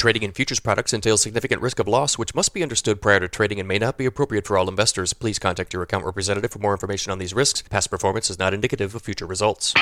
Trading in futures products entails significant risk of loss, which must be understood prior to trading and may not be appropriate for all investors. Please contact your account representative for more information on these risks. Past performance is not indicative of future results.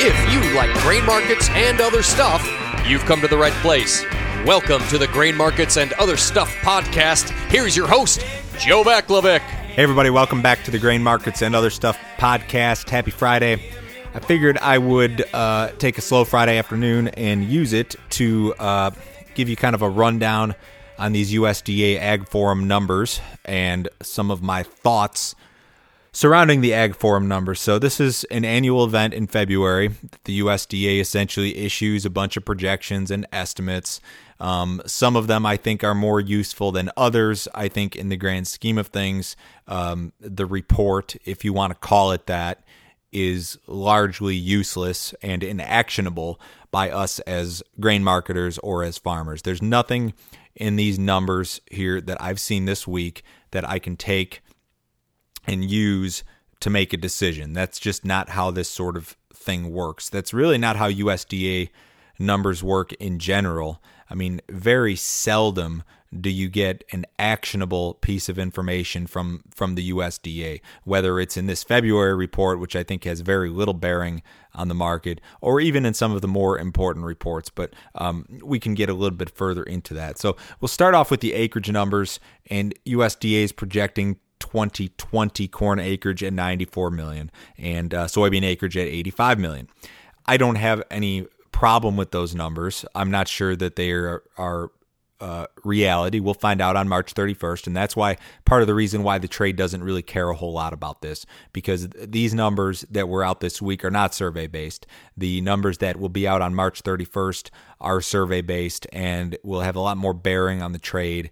If you like grain markets and other stuff, you've come to the right place. Welcome to the Grain Markets and Other Stuff podcast. Here's your host, Joe Vaclavic. Hey everybody, welcome back to the Grain Markets and Other Stuff podcast. Happy Friday. I figured I would take a slow Friday afternoon and use it to give you kind of a rundown on these USDA Ag Forum numbers and some of my thoughts surrounding the Ag Forum numbers. So this is an annual event in February that the USDA essentially issues a bunch of projections and estimates. Some of them I think are more useful than others. I think in the grand scheme of things, the report, if you want to call it that, is largely useless and inactionable by us as grain marketers or as farmers. There's nothing in these numbers here that I've seen this week that I can take and use to make a decision. That's just not how this sort of thing works. That's really not how USDA numbers work in general. I mean, very seldom do you get an actionable piece of information from the USDA, whether it's in this February report, which I think has very little bearing on the market, or even in some of the more important reports. But we can get a little bit further into that. So we'll start off with the acreage numbers, and USDA is projecting 2020 corn acreage at 94 million and soybean acreage at 85 million. I don't have any problem with those numbers. I'm not sure that they are reality. We'll find out on March 31st. And that's why part of the reason why the trade doesn't really care a whole lot about this, because these numbers that were out this week are not survey based. The numbers that will be out on March 31st are survey based and will have a lot more bearing on the trade,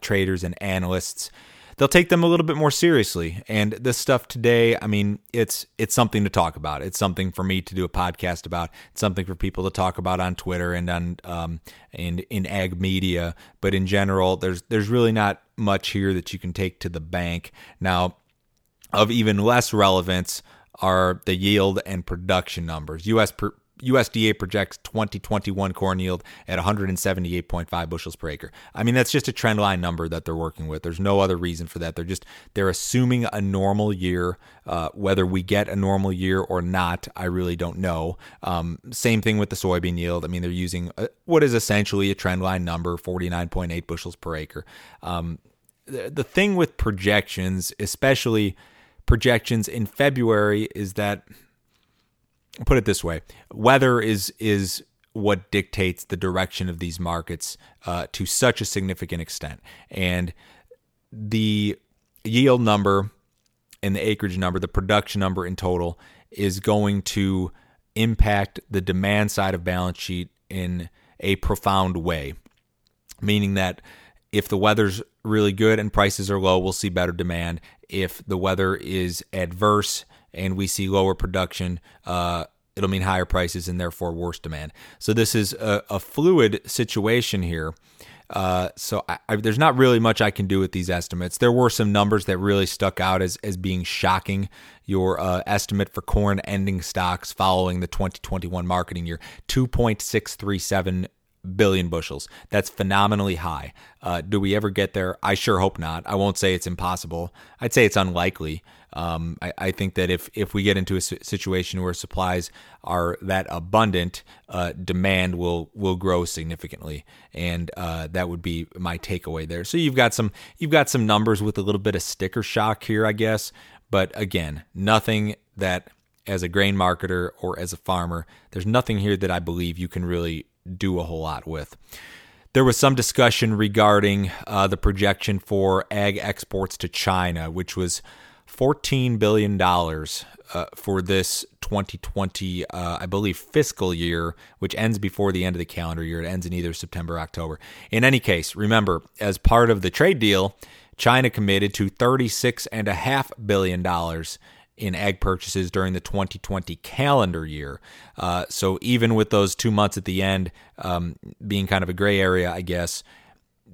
traders and analysts. They'll take them a little bit more seriously. And this stuff today, I mean, it's something to talk about. It's something for me to do a podcast about. It's something for people to talk about on Twitter and on and in ag media. But in general, there's really not much here that you can take to the bank. Now, of even less relevance are the yield and production numbers. USDA projects 2021 corn yield at 178.5 bushels per acre. I mean, that's just a trend line number that they're working with. There's no other reason for that. They're assuming a normal year. Whether we get a normal year or not, I really don't know. Same thing with the soybean yield. I mean, they're using what is essentially a trend line number, 49.8 bushels per acre. The thing with projections, especially projections in February, is that, put it this way, weather is what dictates the direction of these markets to such a significant extent. And the yield number and the acreage number, the production number in total, is going to impact the demand side of balance sheet in a profound way, meaning that if the weather's really good and prices are low, we'll see better demand. If the weather is adverse and we see lower production, it'll mean higher prices and therefore worse demand. So this is a fluid situation here. So there's not really much I can do with these estimates. There were some numbers that really stuck out as being shocking. Your estimate for corn ending stocks following the 2021 marketing year, 2.637 billion bushels. That's phenomenally high. Do we ever get there? I sure hope not. I won't say it's impossible. I'd say it's unlikely. I think that if we get into a situation where supplies are that abundant, demand will grow significantly, and that would be my takeaway there. So you've got some numbers with a little bit of sticker shock here, I guess. But again, nothing that as a grain marketer or as a farmer, there's nothing here that I believe you can really do a whole lot with. There was some discussion regarding the projection for ag exports to China, which was $14 billion for this 2020, I believe, fiscal year, which ends before the end of the calendar year. It ends in either September or October. In any case, remember, as part of the trade deal, China committed to $36.5 billion in ag purchases during the 2020 calendar year. So even with those 2 months at the end being kind of a gray area, I guess,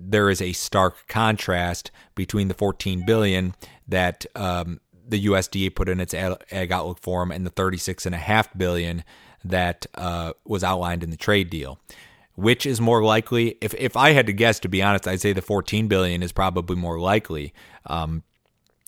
there is a stark contrast between the $14 billion that the USDA put in its Ag Outlook Forum and the $36.5 billion that was outlined in the trade deal. Which is more likely? If I had to guess, to be honest, I'd say the $14 billion is probably more likely.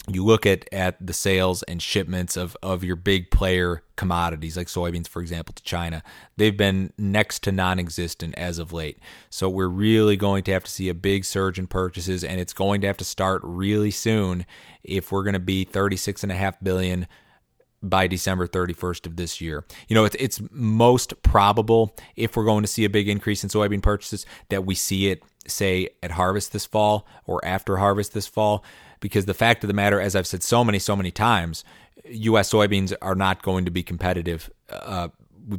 You look at the sales and shipments of your big player commodities, like soybeans, for example, to China. They've been next to non-existent as of late. So we're really going to have to see a big surge in purchases, and it's going to have to start really soon if we're going to be $36.5 billion by December 31st of this year. You know, it's most probable, if we're going to see a big increase in soybean purchases, that we see it, say, at harvest this fall or after harvest this fall, because the fact of the matter, as I've said so many times, U.S. soybeans are not going to be competitive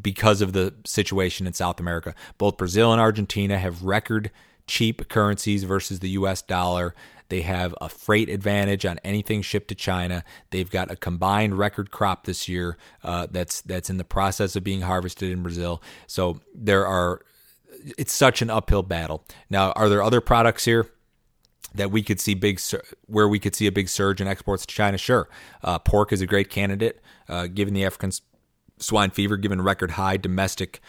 because of the situation in South America. Both Brazil and Argentina have record cheap currencies versus the U.S. dollar. They have a freight advantage on anything shipped to China. They've got a combined record crop this year that's in the process of being harvested in Brazil. So it's such an uphill battle. Now, are there other products here that we could see where we could see a big surge in exports to China? Sure, pork is a great candidate given the African swine fever, given record high domestic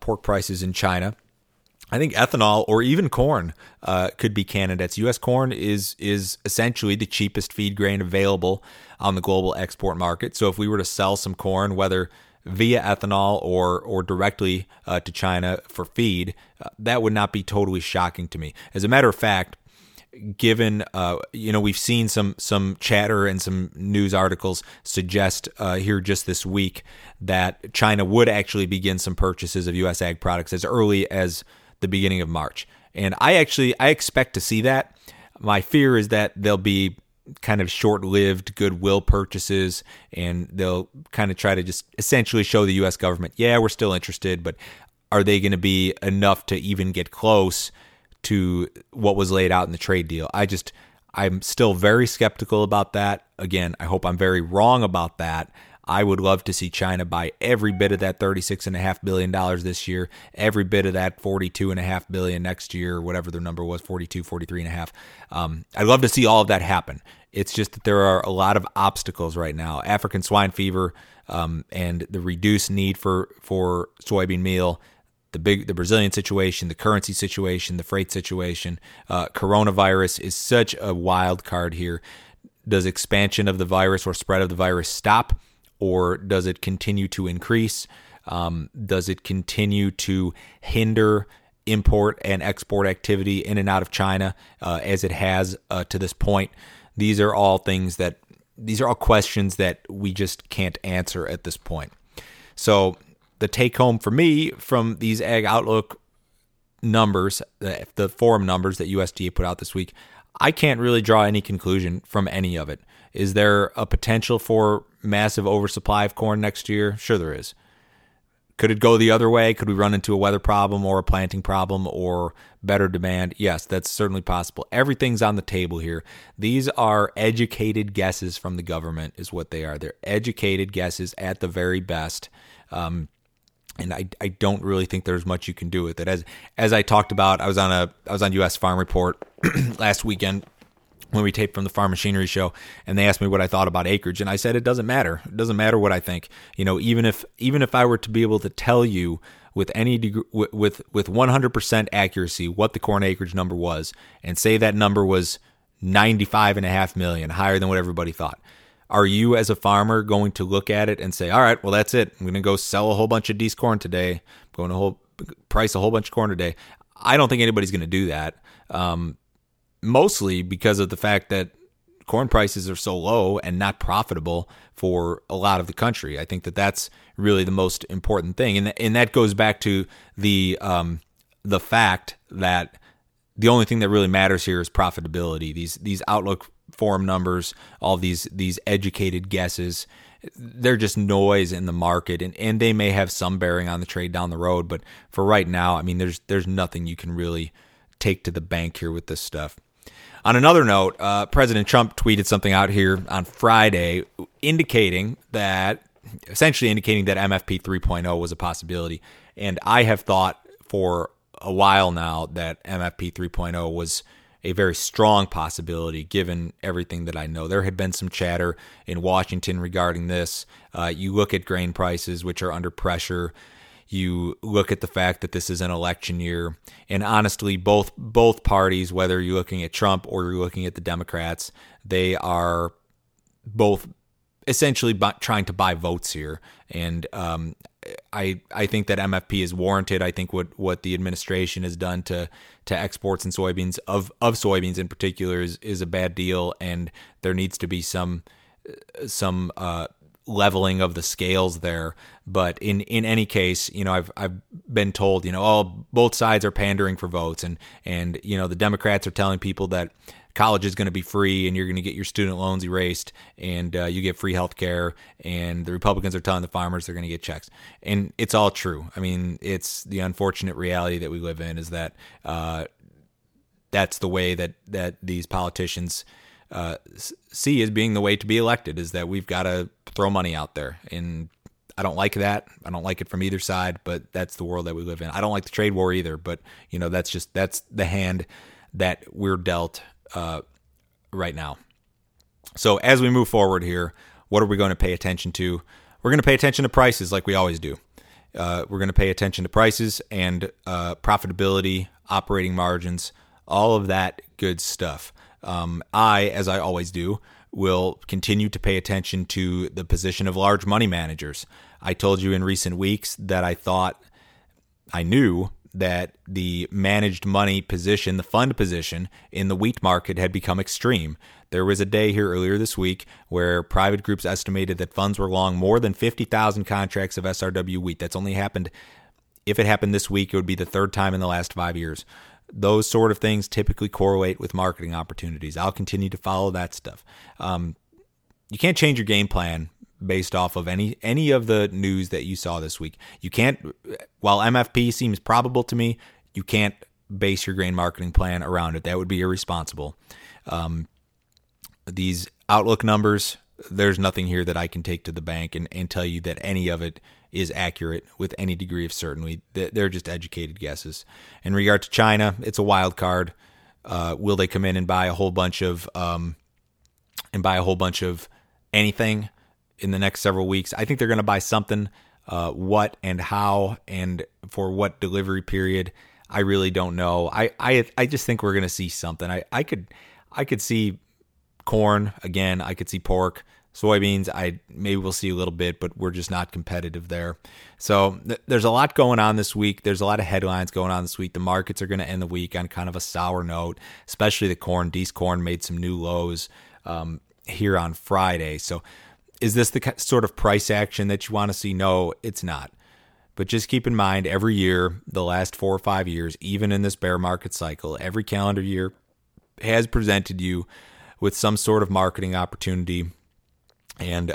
pork prices in China. I think ethanol or even corn could be candidates. U.S. corn is essentially the cheapest feed grain available on the global export market. So if we were to sell some corn, whether via ethanol or directly to China for feed, that would not be totally shocking to me. As a matter of fact, given we've seen some chatter and some news articles suggest here just this week that China would actually begin some purchases of U.S. ag products as early as the beginning of March. And I expect to see that. My fear is that they'll be kind of short-lived goodwill purchases, and they'll kind of try to just essentially show the U.S. government, yeah, we're still interested, but are they going to be enough to even get close to what was laid out in the trade deal? I'm still very skeptical about that. Again, I hope I'm very wrong about that. I would love to see China buy every bit of that $36.5 billion this year, every bit of that $42.5 billion next year, whatever their number was, 42, 43.5. I'd love to see all of that happen. It's just that there are a lot of obstacles right now. African swine fever and the reduced need for soybean meal, the Brazilian situation, the currency situation, the freight situation. Coronavirus is such a wild card here. Does expansion of the virus or spread of the virus stop? Or does it continue to increase? Does it continue to hinder import and export activity in and out of China as it has to this point? These are all questions that we just can't answer at this point. So the take home for me from these Ag Outlook numbers, the forum numbers that USDA put out this week, I can't really draw any conclusion from any of it. Is there a potential for massive oversupply of corn next year? Sure there is. Could it go the other way? Could we run into a weather problem or a planting problem or better demand? Yes, that's certainly possible. Everything's on the table here. These are educated guesses from the government is what they are. They're educated guesses at the very best. And I don't really think there's much you can do with it. As I talked about, I was on U.S. Farm Report last weekend when we taped from the Farm Machinery Show, and they asked me what I thought about acreage, and I said it doesn't matter. It doesn't matter what I think. You know, even if I were to be able to tell you with any degree, with 100% accuracy what the corn acreage number was, and say that number was 95.5 million, higher than what everybody thought. Are you as a farmer going to look at it and say, all right, well, that's it. I'm going to go sell a whole bunch of D's corn today. I'm going to price a whole bunch of corn today. I don't think anybody's going to do that, mostly because of the fact that corn prices are so low and not profitable for a lot of the country. I think that that's really the most important thing. And that goes back to the fact that the only thing that really matters here is profitability. These Outlook Forum numbers, all these educated guesses, they're just noise in the market, and they may have some bearing on the trade down the road, but for right now, I mean, there's nothing you can really take to the bank here with this stuff. On another note, President Trump tweeted something out here on Friday indicating that MFP 3.0 was a possibility, and I have thought for a while now that MFP 3.0 was a very strong possibility, given everything that I know. There had been some chatter in Washington regarding this. You look at grain prices, which are under pressure. You look at the fact that this is an election year. And honestly, both parties, whether you're looking at Trump or you're looking at the Democrats, they are both essentially trying to buy votes here. And I think that MFP is warranted. I think what the administration has done to exports and soybeans, of soybeans in particular, is a bad deal, and there needs to be some leveling of the scales there. But in any case, you know, I've been told, you know, both sides are pandering for votes, and you know, the Democrats are telling people that college is going to be free and you're going to get your student loans erased and you get free health care. And the Republicans are telling the farmers they're going to get checks. And it's all true. I mean, it's the unfortunate reality that we live in, is that that's the way that these politicians see as being the way to be elected, is that we've got to throw money out there. And I don't like that. I don't like it from either side, but that's the world that we live in. I don't like the trade war either, but you know, that's the hand that we're dealt right now. So as we move forward here, what are we going to pay attention to? We're going to pay attention to prices like we always do. We're going to pay attention to prices and profitability, operating margins, all of that good stuff. As I always do, will continue to pay attention to the position of large money managers. I told you in recent weeks that I thought I knew that the managed money position, the fund position in the wheat market, had become extreme. There was a day here earlier this week where private groups estimated that funds were long more than 50,000 contracts of SRW wheat. That's only happened, if it happened this week, it would be the third time in the last 5 years. Those sort of things typically correlate with marketing opportunities. I'll continue to follow that stuff. You can't change your game plan based off of any of the news that you saw this week. You can't, while MFP seems probable to me, you can't base your grain marketing plan around it. That would be irresponsible. These outlook numbers, there's nothing here that I can take to the bank and tell you that any of it is accurate with any degree of certainty. They're just educated guesses. In regard to China, it's a wild card. Will they come in and buy a whole bunch of anything in the next several weeks? I think they're going to buy something. What and how and for what delivery period, I really don't know. I just think we're going to see something. I could see corn again. I could see pork, soybeans. Maybe we'll see a little bit, but we're just not competitive there. So there's a lot going on this week. There's a lot of headlines going on this week. The markets are going to end the week on kind of a sour note, especially the corn. Dec corn made some new lows here on Friday. So is this the sort of price action that you want to see? No, it's not. But just keep in mind, every year, the last 4 or 5 years, even in this bear market cycle, every calendar year has presented you with some sort of marketing opportunity. And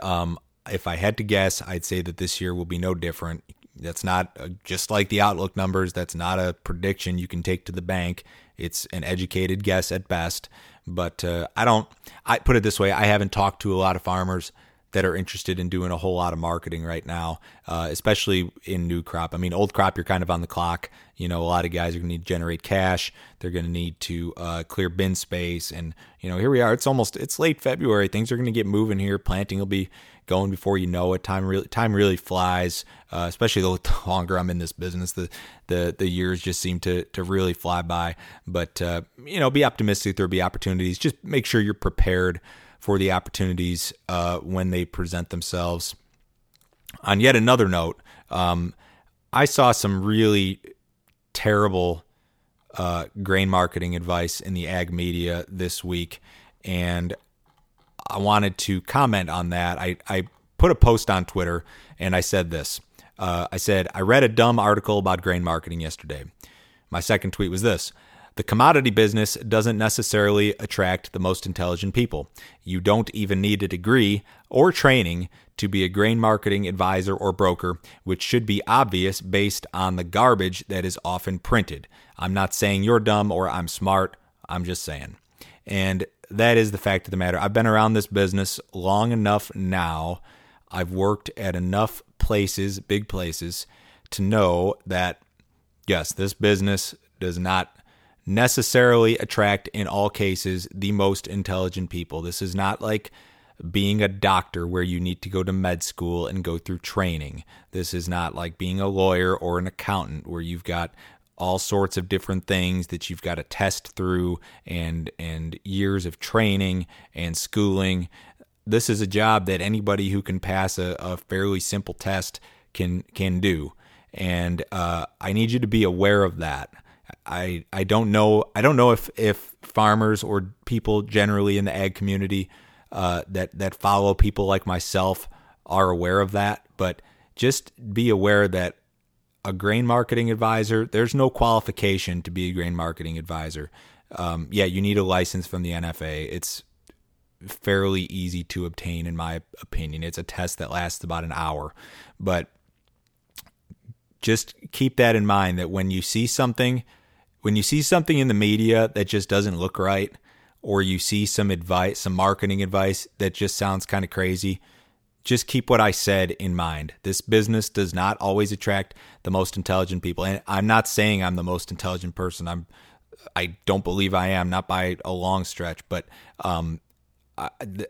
if I had to guess, I'd say that this year will be no different. That's not just like the outlook numbers. That's not a prediction you can take to the bank. It's an educated guess at best. But I put it this way. I haven't talked to a lot of farmers that are interested in doing a whole lot of marketing right now, especially in new crop. I mean, old crop, you're kind of on the clock. You know, a lot of guys are going to need to generate cash. They're going to need to clear bin space. And, you know, here we are. It's late February. Things are going to get moving here. Planting will be going before you know it. Time really flies, especially the longer I'm in this business. The years just seem to really fly by. But, you know, be optimistic. There'll be opportunities. Just make sure you're prepared for the opportunities when they present themselves. On yet another note, I saw some really terrible grain marketing advice in the ag media this week, and I wanted to comment on that. I put a post on Twitter, and I said this. I said, I read a dumb article about grain marketing yesterday. My second tweet was this. The commodity business doesn't necessarily attract the most intelligent people. You don't even need a degree or training to be a grain marketing advisor or broker, which should be obvious based on the garbage that is often printed. I'm not saying you're dumb or I'm smart. I'm just saying. And that is the fact of the matter. I've been around this business long enough now. I've worked at enough places, big places, to know that Yes, this business does not necessarily attract, in all cases, the most intelligent people. This is not like being a doctor where you need to go to med school and go through training. This is not like being a lawyer or an accountant where you've got all sorts of different things that you've got to test through and years of training and schooling. This is a job that anybody who can pass a fairly simple test can do. And I need you to be aware of that. I don't know if farmers or people generally in the ag community that follow people like myself are aware of that, but just be aware that a grain marketing advisor, there's no qualification to be a grain marketing advisor. Yeah, you need a license from the NFA. It's fairly easy to obtain, in my opinion. It's a test that lasts about an hour, but just keep that in mind, that when you see something in the media that just doesn't look right, or you see some advice, some marketing advice that just sounds kind of crazy, just keep what I said in mind. This business does not always attract the most intelligent people. And I'm not saying I'm the most intelligent person. I don't believe I am, not by a long stretch, but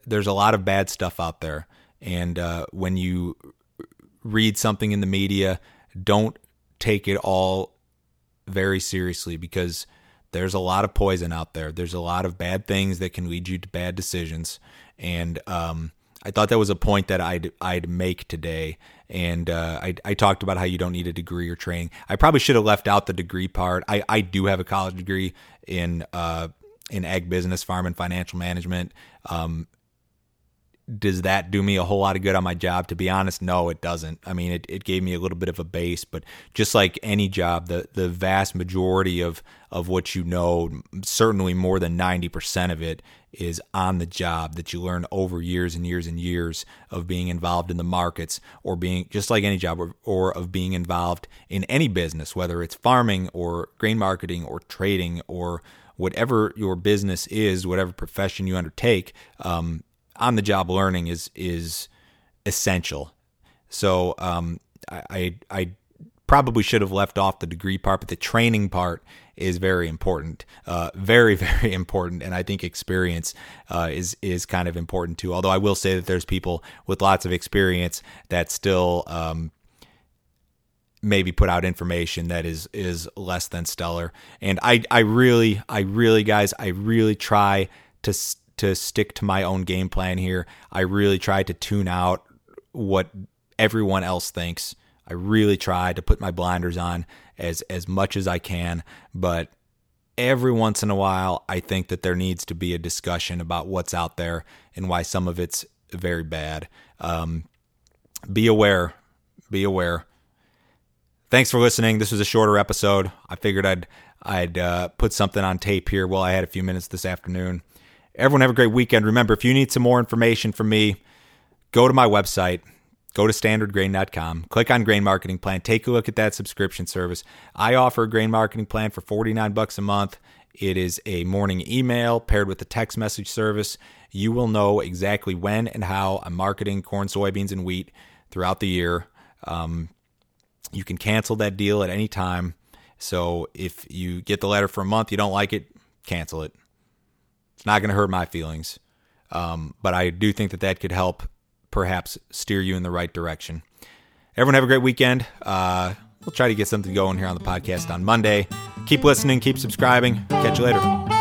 there's a lot of bad stuff out there. And when you read something in the media, don't take it all very seriously, because there's a lot of poison out there. There's a lot of bad things that can lead you to bad decisions. And I thought that was a point that I'd make today. And I talked about how you don't need a degree or training. I probably should have left out the degree part. I do have a college degree in ag business, farm, and financial management. Does that do me a whole lot of good on my job? To be honest, no, it doesn't. I mean, it gave me a little bit of a base, but just like any job, the vast majority of what you know, certainly more than 90% of it, is on the job that you learn over years and years and years of being involved in the markets, or being, just like any job, or of being involved in any business, whether it's farming or grain marketing or trading or whatever your business is, whatever profession you undertake. On the job learning is essential. So I probably should have left off the degree part, but the training part is very important, very, very important. And I think experience is kind of important too. Although I will say that there's people with lots of experience that still maybe put out information that is less than stellar. And I really try to stick to my own game plan here. I really try to tune out what everyone else thinks. I really try to put my blinders on as much as I can, but every once in a while, I think that there needs to be a discussion about what's out there and why some of it's very bad. Be aware. Thanks for listening. This was a shorter episode. I figured I'd put something on tape here while I had a few minutes this afternoon. Everyone have a great weekend. Remember, if you need some more information from me, go to my website, go to standardgrain.com, click on Grain Marketing Plan, take a look at that subscription service. I offer a grain marketing plan for $49 a month. It is a morning email paired with a text message service. You will know exactly when and how I'm marketing corn, soybeans, and wheat throughout the year. You can cancel that deal at any time. So if you get the letter for a month, you don't like it, cancel it. It's not going to hurt my feelings, but I do think that could help perhaps steer you in the right direction. Everyone have a great weekend. We'll try to get something going here on the podcast on Monday. Keep listening, keep subscribing. Catch you later.